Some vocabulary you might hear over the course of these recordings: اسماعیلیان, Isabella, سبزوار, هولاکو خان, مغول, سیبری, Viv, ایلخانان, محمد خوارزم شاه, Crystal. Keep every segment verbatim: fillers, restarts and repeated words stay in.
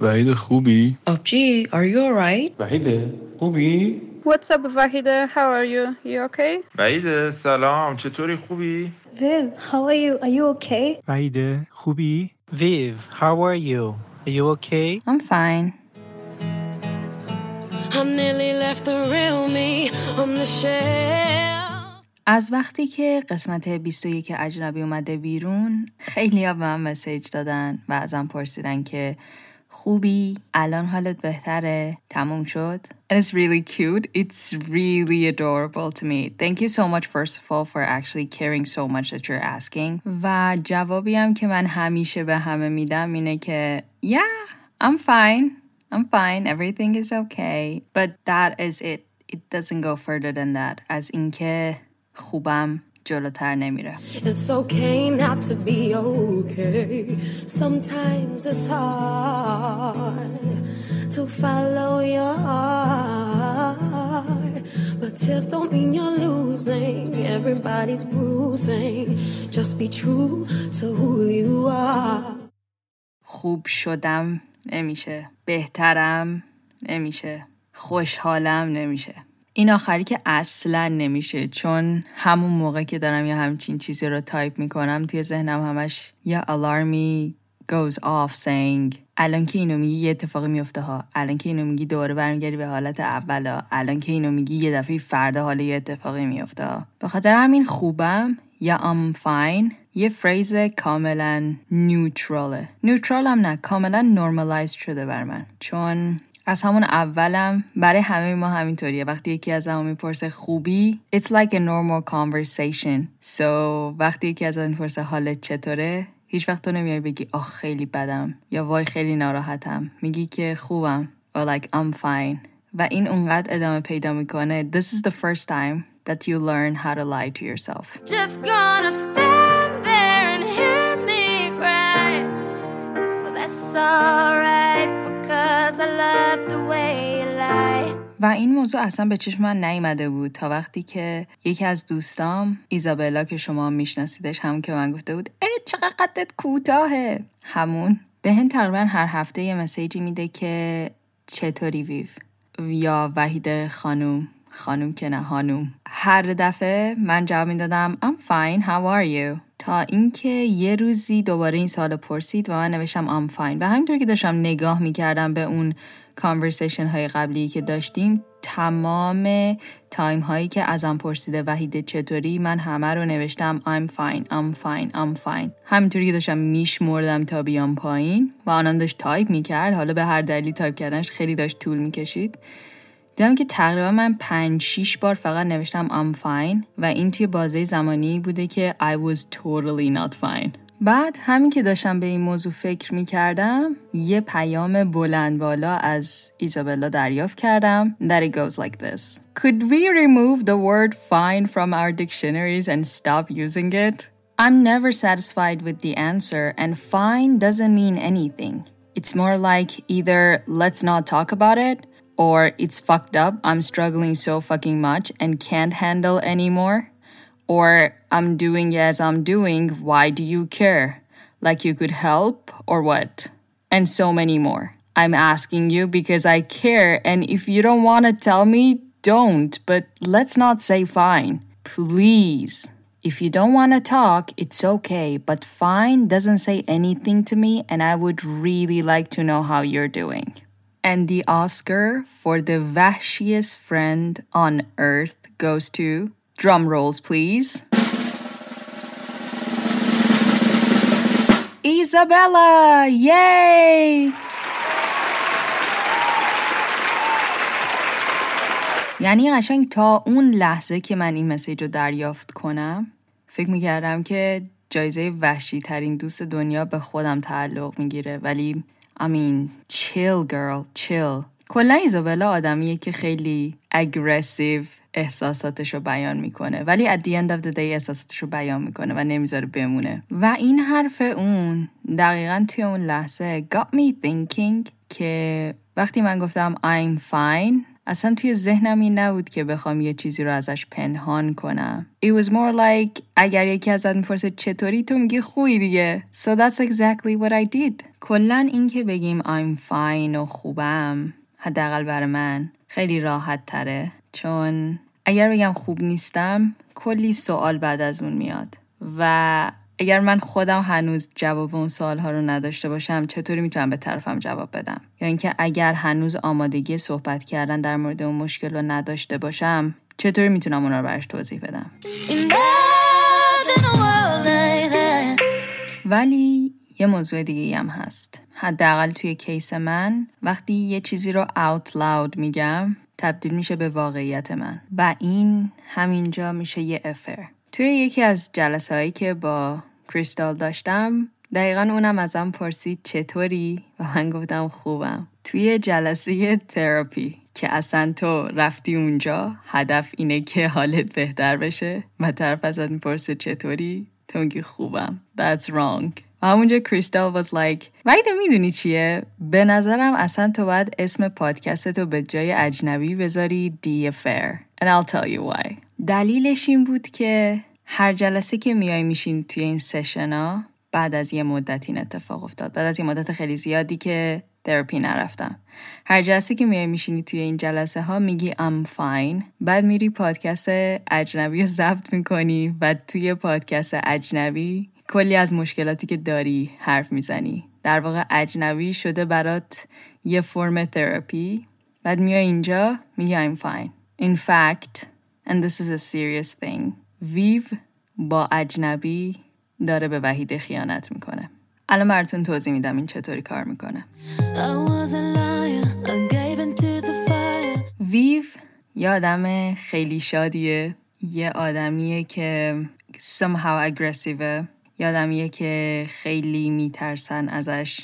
Vahida, Khubi. Oh, gee, are you alright? Vahida, Khubi. What's up, Vahida? How are you? You okay? Vahida, salam. Chetori, Khubi. Viv, how are you? Are you okay? Vahida, Khubi. Viv, how are you? Are you okay? I'm fine. I nearly left the real me on the shelf. از وقتی که قسمت بیست و یک اجنبی اومده بیرون، خیلی‌ها به من مسیج دادن و ازم پرسیدن که خوبی؟ الان حالت بهتره؟ تموم شد؟ And it's really cute. It's really adorable to me. Thank you so much, first of all, for actually caring so much that you're asking. و جوابی هم که من همیشه به همه میدم اینه که Yeah, I'm fine. I'm fine. Everything is okay. But that is it. It doesn't go further than that. از اینکه خوبم جلوتر نمیره. It's okay not to be okay. Sometimes it's hard to follow your heart. But tears don't mean you're losing. Everybody's bruising. Just be true to who you are. خوب شدم نمیشه. بهترم نمیشه. خوشحالم نمیشه. این آخری که اصلا نمیشه، چون همون موقع که دارم یا همچین چیزی رو تایپ میکنم توی ذهنم همش یا alarm goes off saying الان که اینو میگی یه اتفاقی میفته ها، الان که اینو میگی دوباره برمیگردی به حالت اول ها، الان که اینو میگی یه دفعه فردا حال یه اتفاقی میفته ها. به خاطر همین خوبم یا I'm fine یه فریز کاملا نیوتراله. نیوترال هم نه، کاملا نورمالایز شده بر من، چون از همون اولم برای همه ما همینطوریه. وقتی یکی از همون میپرسه خوبی It's like a normal conversation. So وقتی یکی از همون میپرسه حالت چطوره، هیچ وقت تو نمیای بگی آخ خیلی بدم یا وای خیلی ناراحتم، میگی که خوبم or like I'm fine. و این اونقدر ادامه پیدا میکنه. This is the first time that you learn how to lie to yourself. Just gonna stand there and hear me cry. Well, that's all right because I love the way you lie. و این موضوع اصلا به چشم من نیامده بود تا وقتی که یکی از دوستام، ایزابلا که شما میشناسیدش، هم که من گفته بود ای چقدر قدت کوتاهه، همون به هم تقریبا هر هفته یه مسیجی میده که چطوری ویو یا وحید خانوم، خانوم که نه هانوم. هر دفعه من جواب میدادم I'm fine, how are you؟ تا اینکه یه روزی دوباره این سوالو پرسید و من نوشتم I'm fine. و همینطور که داشتم نگاه میکردم به اون کانورسیشن های قبلی که داشتیم، تمام تایم هایی که ازم پرسیده وحید چطوری، من همه رو نوشتم I'm fine, I'm fine, I'm fine. همینطوری که داشتم میشمردم تا بیام پایین و آنم داشت تایپ میکرد. حالا به هر دلیلی تایپ کردنش خیلی داشت طول میکشید. دیدم که تقریبا من پنج شیش بار فقط نوشتم I'm fine و این توی بازه زمانی بوده که I was totally not fine. بعد همین که داشتم به این موضوع فکر می کردم، یه پیام بلند بالا از ایزابلا دریافت کردم. That it goes like this. Could we remove the word fine from our dictionaries and stop using it? I'm never satisfied with the answer and fine doesn't mean anything. It's more like either let's not talk about it or it's fucked up, I'm struggling so fucking much and can't handle anymore. Or I'm doing as I'm doing, why do you care? Like you could help or what? And so many more. I'm asking you because I care and if you don't want to tell me, don't. But let's not say fine. Please. If you don't want to talk, it's okay. But fine doesn't say anything to me and I would really like to know how you're doing. And the Oscar for the washiest friend on earth goes to... Drum rolls, please. Isabella! Yay! یعنی قشنگ تا اون لحظه که من این مسیج رو دریافت کنم، فکر میکردم که جایزه وحشی ترین دوست دنیا به خودم تعلق میگیره، ولی I mean, chill girl, chill. کلا ایزابلا آدمیه که خیلی aggressive احساساتشو بیان میکنه، ولی at the end of the day احساساتشو بیان میکنه و نمیذاره بمونه. و این حرف اون دقیقاً توی اون لحظه got me thinking که وقتی من گفتم I'm fine اصلا توی ذهنم این نبود که بخوام یه چیزی رو ازش پنهان کنم. It was more like اگر یکی ازت میپرسه چطوری تو میگی خوبی دیگه. So that's exactly what I did. کلاً این که بگیم I'm fine و خوبم حداقل برای من خیلی راحت تره. چون اگر بگم خوب نیستم کلی سوال بعد از اون میاد و اگر من خودم هنوز جواب اون سوال‌ها رو نداشته باشم چطوری میتونم به طرفم جواب بدم؟ یا اینکه اگر هنوز آمادگی صحبت کردن در مورد اون مشکل رو نداشته باشم چطوری میتونم اونا رو براش توضیح بدم؟ ولی یه موضوع دیگه هم هست. حداقل توی کیس من وقتی یه چیزی رو out loud میگم تبدیل میشه به واقعیت من و این همینجا میشه یه افر. توی یکی از جلسه هایی که با کریستال داشتم دقیقاً اونم ازم پرسید چطوری و من گفتم خوبم. توی جلسه تراپی که اصلا تو رفتی اونجا هدف اینه که حالت بهتر بشه و طرف ازت میپرسه چطوری تو میگی خوبم. That's wrong. و همونجا کریستال was like وایده میدونی چیه؟ به نظرم اصلا تو باید اسم پادکستتو به جای اجنبی بذاری The Affair. And I'll tell you why. دلیلش این بود که هر جلسه که میای میشین توی این سشنا بعد از یه مدت این اتفاق افتاد. بعد از یه مدت خیلی زیادی که تراپی نرفتم. هر جلسه که میای میشینی توی این جلسه ها میگی I'm fine. بعد میری پادکست اجنبی رو ضبط میکنی و توی پادکست اجنبی کلی از مشکلاتی که داری حرف میزنی. در واقع اجنبی شده برات یه فرم تراپی. بعد میای اینجا میگی I'm fine. In fact, and this is a serious thing, Viv با اجنبی داره به وحیده خیانت میکنه. الان براتون توضیح میدم این چطوری کار میکنه. Viv یه آدم خیلی شادیه. یه آدمیه که somehow aggressive. یه آدمیه که خیلی میترسن ازش.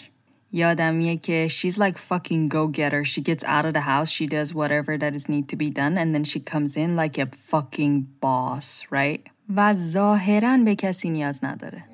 یادمیه که she's like fucking go-getter. She gets out of the house, she does whatever that is need to be done and then she comes in like a fucking boss, right? و ظاهراً به کسی نیاز نداره.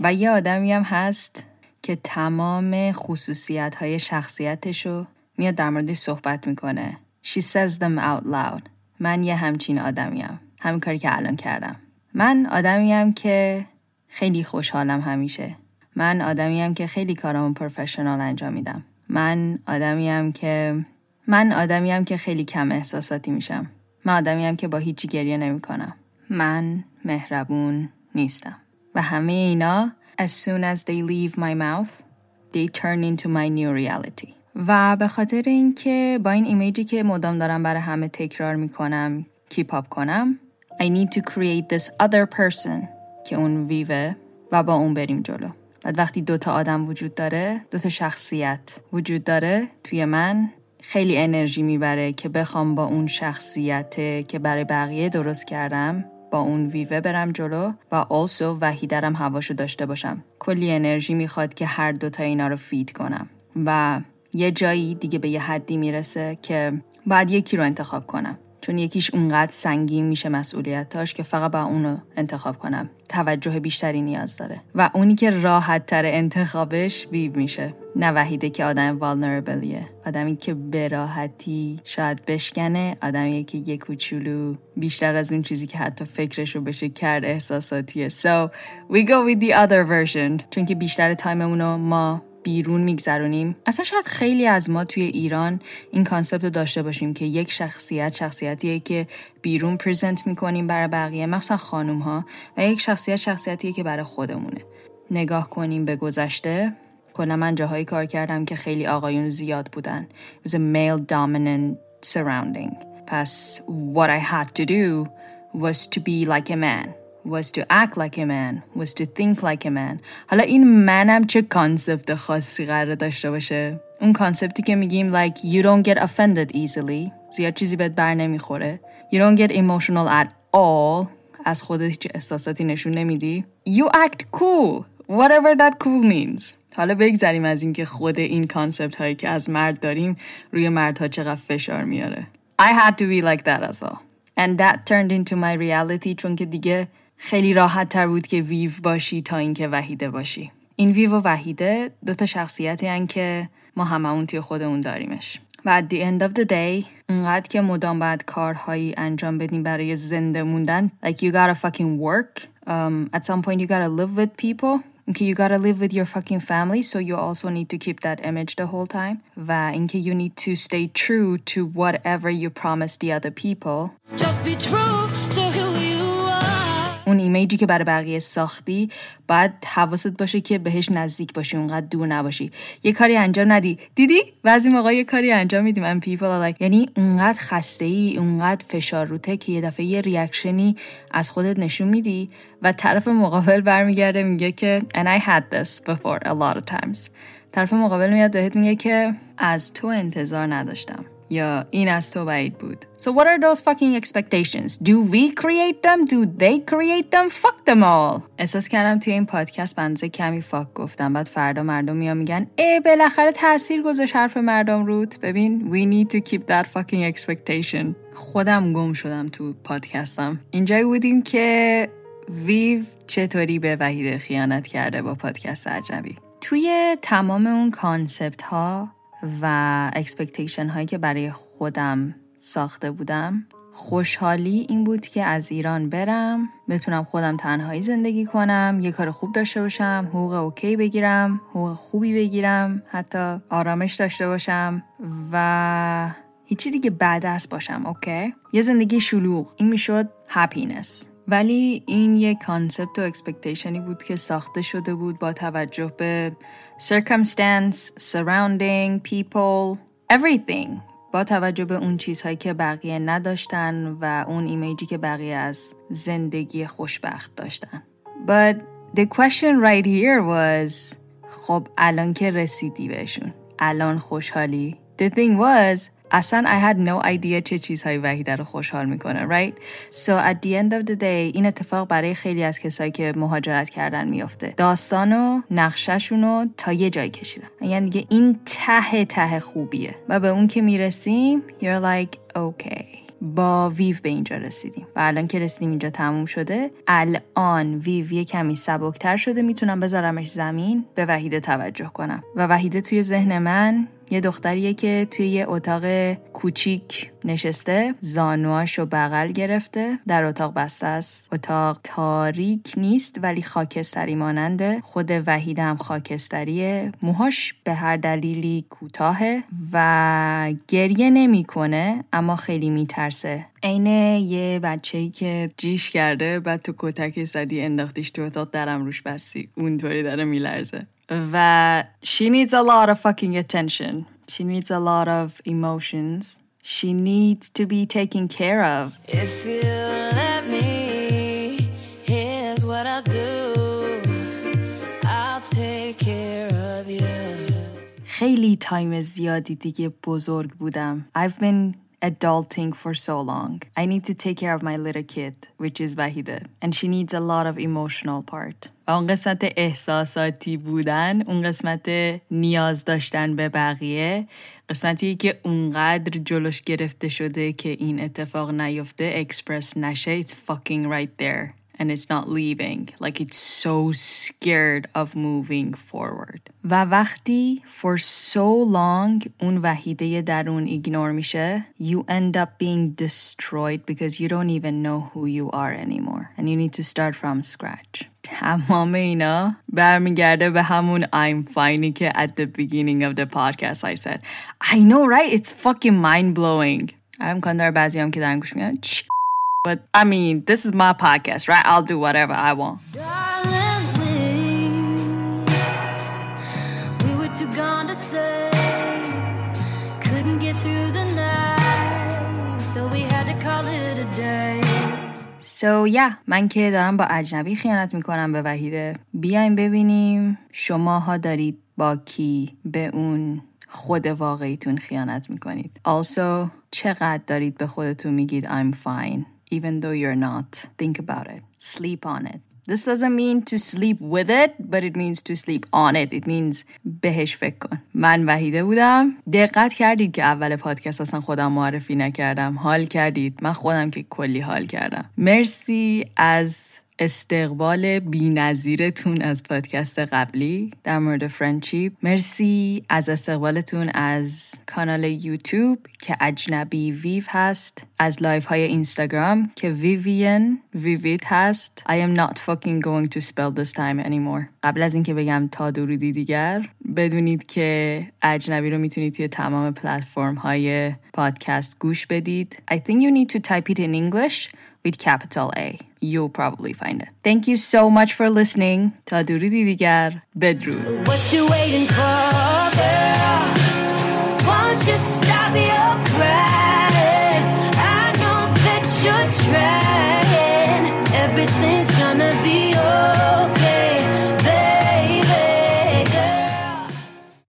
و یه آدمی هم هست که تمام خصوصیت‌های شخصیتشو میاد در موردش صحبت میکنه. She says them out loud. من یه همچین آدمیم. همین کاری که الان کردم. من آدمیم که خیلی خوشحالم همیشه. من آدمیم که خیلی کارامو پروفشنال انجام میدم. من آدمیم که من آدمیم که خیلی کم احساساتی میشم. من آدمیم که با هیچی گریه نمیکنم. من مهربون نیستم. و همه اینا as soon as they leave my mouth they turn into my new reality. و به خاطر اینکه با این ایمیجی که مدام دارم برای همه تکرار میکنم keep up کنم I need to create this other person که اون ویوه و با اون بریم جلو. بعد وقتی دوتا آدم وجود داره، دوتا شخصیت وجود داره توی من خیلی انرژی میبره که بخوام با اون شخصیت که برای بقیه درست کردم با اون ویوه برم جلو و also وحیدرم هواشو داشته باشم. کلی انرژی میخواد که هر دوتا اینا رو فید کنم و یه جایی دیگه به یه حدی میرسه که باید یکی رو انتخاب کنم. چون یکیش اونقدر سنگین میشه مسئولیتاش که فقط با اونو انتخاب کنم. توجه بیشتری نیاز داره و اونی که راحت تر انتخابش بیب میشه. نه وحیده که آدم vulnerableیه، آدمی که به راحتی شاید بشکنه، آدمی که یک کوچولو بیشتر از اون چیزی که حتی فکرش رو بشه کرد احساساتیه. So we go with the other version. چون که بیشتر تایممونو ما بیرون میگذرونیم. اصلا شاید خیلی از ما توی ایران این کانسپت رو داشته باشیم که یک شخصیت شخصیتیه که بیرون پرزنت میکنیم برای بقیه، مثلا خانوم ها، و یک شخصیت شخصیتیه که برای خودمونه. نگاه کنیم به گذشته، کلا من جاهایی کار کردم که خیلی آقایون زیاد بودن. It was a male dominant surrounding. پس what I had to do was to be like a man. was to act like a man, was to think like a man. حالا این منم چه کانسپت خاصی قرار داشته باشه؟ اون کانسپتی که میگیم like you don't get offended easily. زیاد چیزی بهت بر نمیخوره. You don't get emotional at all. از خودت هیچ احساساتی نشون نمیدی. You act cool. Whatever that cool means. حالا بگذاریم از این که خود این کانسپت هایی که از مرد داریم روی مردها چقدر فشار میاره. I had to be like that as well. And that turned into my reality. چون که دیگه خیلی راحت تر بود که ویو باشی تا اینکه وحیده باشی. این ویو و وحیده دوتا شخصیتی هن که ما هممون توی خودمون داریمش. و at the end of the day انقدر که مدام باید کارهایی انجام بدیم برای زنده موندن like you gotta fucking work um, at some point you gotta live with people اینکه you gotta live with your fucking family so you also need to keep that image the whole time و اینکه you need to stay true to whatever you promise the other people Just be true to who you are اون ایمیجی که برای بقیه ساختی باید حواست باشه که بهش نزدیک باشی اونقدر دور نباشی یه کاری انجام ندی دیدی؟ بعضی موقع یه کاری انجام میدیم and people are like یعنی اونقدر خسته‌ای اونقدر فشار روته که یه دفعه یه ریاکشنی از خودت نشون میدی و طرف مقابل برمیگرده میگه که and I had this before a lot of times طرف مقابل میاد بهت میگه که از تو انتظار نداشتم یا این از تو بعید بود So what are those fucking expectations? Do we create them? Do they create them? Fuck them all احساس کردم توی این پادکست بنزه کمی fuck گفتم بعد فردا مردم میان میگن ای بالاخره تأثیر گذاشت حرف مردم روت ببین We need to keep that fucking expectation خودم گم شدم تو پادکستم اینجایی بودیم که ویو چطوری به وحید خیانت کرده با پادکست اجنبی توی تمام اون کانسپت ها و اکسپکتیشن هایی که برای خودم ساخته بودم خوشحالی این بود که از ایران برم بتونم خودم تنهایی زندگی کنم یه کار خوب داشته باشم حقوق اوکی بگیرم حقوق خوبی بگیرم حتی آرامش داشته باشم و هیچی دیگه بدست باشم اوکی؟ یه زندگی شلوغ این میشد happiness ولی این یک کانسپت و اکسپکتیشنی بود که ساخته شده بود با توجه به circumstance, surrounding, people, everything. با توجه به اون چیزهایی که بقیه نداشتن و اون ایمیجی که بقیه از زندگی خوشبخت داشتن. But the question right here was خب الان که رسیدی بهشون. الان خوشحالی. The thing was اصلا I had no idea چه چیزهای وحیده رو خوشحال میکنه right so at the end of the day این اتفاق برای خیلی از کسایی که مهاجرت کردن میفته داستانو نقشه‌شونو تا یه جای کشیدن یعنی دیگه این ته ته خوبیه و به اون که میرسیم you're like okay با ویو به اینجا رسیدیم و الان که رسیدیم اینجا تموم شده الان ویو یه کمی سبکتر شده میتونم بذارمش زمین به وحیده توجه کنم و وحیده توی ذهن من یه دختریه که توی یه اتاق کوچیک نشسته زانوهاشو بغل گرفته در اتاق بسته است اتاق تاریک نیست ولی خاکستری ماننده خود وحیده هم خاکستریه موهاش به هر دلیلی کوتاهه و گریه نمی‌کنه اما خیلی میترسه اینه یه بچه‌ای که جیش کرده بعد تو کتک زدی انداختیش تو اتاق درم روش بستی اونطوری داره میلرزه و she needs a lot of fucking attention. She needs a lot of emotions. She needs to be taken care of. If you let me, here's what I'll do. I'll take care of you. خیلی تایم زیادی دیگه بزرگ بودم. I've been adulting for so long. I need to take care of my little kid, which is Vahide. And she needs a lot of emotional part. و اون قسمت احساساتی بودن، اون قسمت نیاز داشتن به بقیه، قسمتی که اونقدر جلوش گرفته شده که این اتفاق نیفته، express نشه, it's fucking right there. And it's not leaving. Like it's so scared of moving forward. و وقتی for so long اون وحیده درون ایگنور میشه you end up being destroyed because you don't even know who you are anymore. And you need to start from scratch. تمام اینا برمیگرده به همون I'm finding که at the beginning of the podcast I said. I know right? It's fucking mind-blowing. الان کندار بعضی هم که دارن گوش میگن But, I mean, this is my podcast, right? I'll do whatever I want. Darling, we, we were too gone to say, couldn't get through the night, so we had to call it a day. So, yeah, من که دارم با اجنبی خیانت میکنم به وحیده. بیایم ببینیم شماها دارید با کی به اون خود واقعیتون خیانت میکنید. Also, چقدر دارید به خودتون میگید I'm fine. Even though you're not. Think about it. Sleep on it. This doesn't mean to sleep with it, but it means to sleep on it. It means بهش فکر کن. من وحیده بودم. دقت کردید که اول پادکست اصلا خودم معرفی نکردم. حال کردید. من خودم که کلی حال کردم. مرسی از استقبال بی نظیرتون از پادکست قبلی در مورد فرندشیپ. مرسی از استقبالتون از کانال یوتیوب که اجنبی ویو هست، از لایف های اینستاگرام که ویوین ویوید هست. I am not fucking going to spell this time anymore. قبل از اینکه بگم تا درودی دیگر، بدونید که اجنبی رو میتونید توی تمام پلتفرم های پادکست گوش بدید. I think you need to type it in English with capital A. You'll probably find it. Thank you so much for listening. Ta durudi digar. Bedroom. What you waiting for?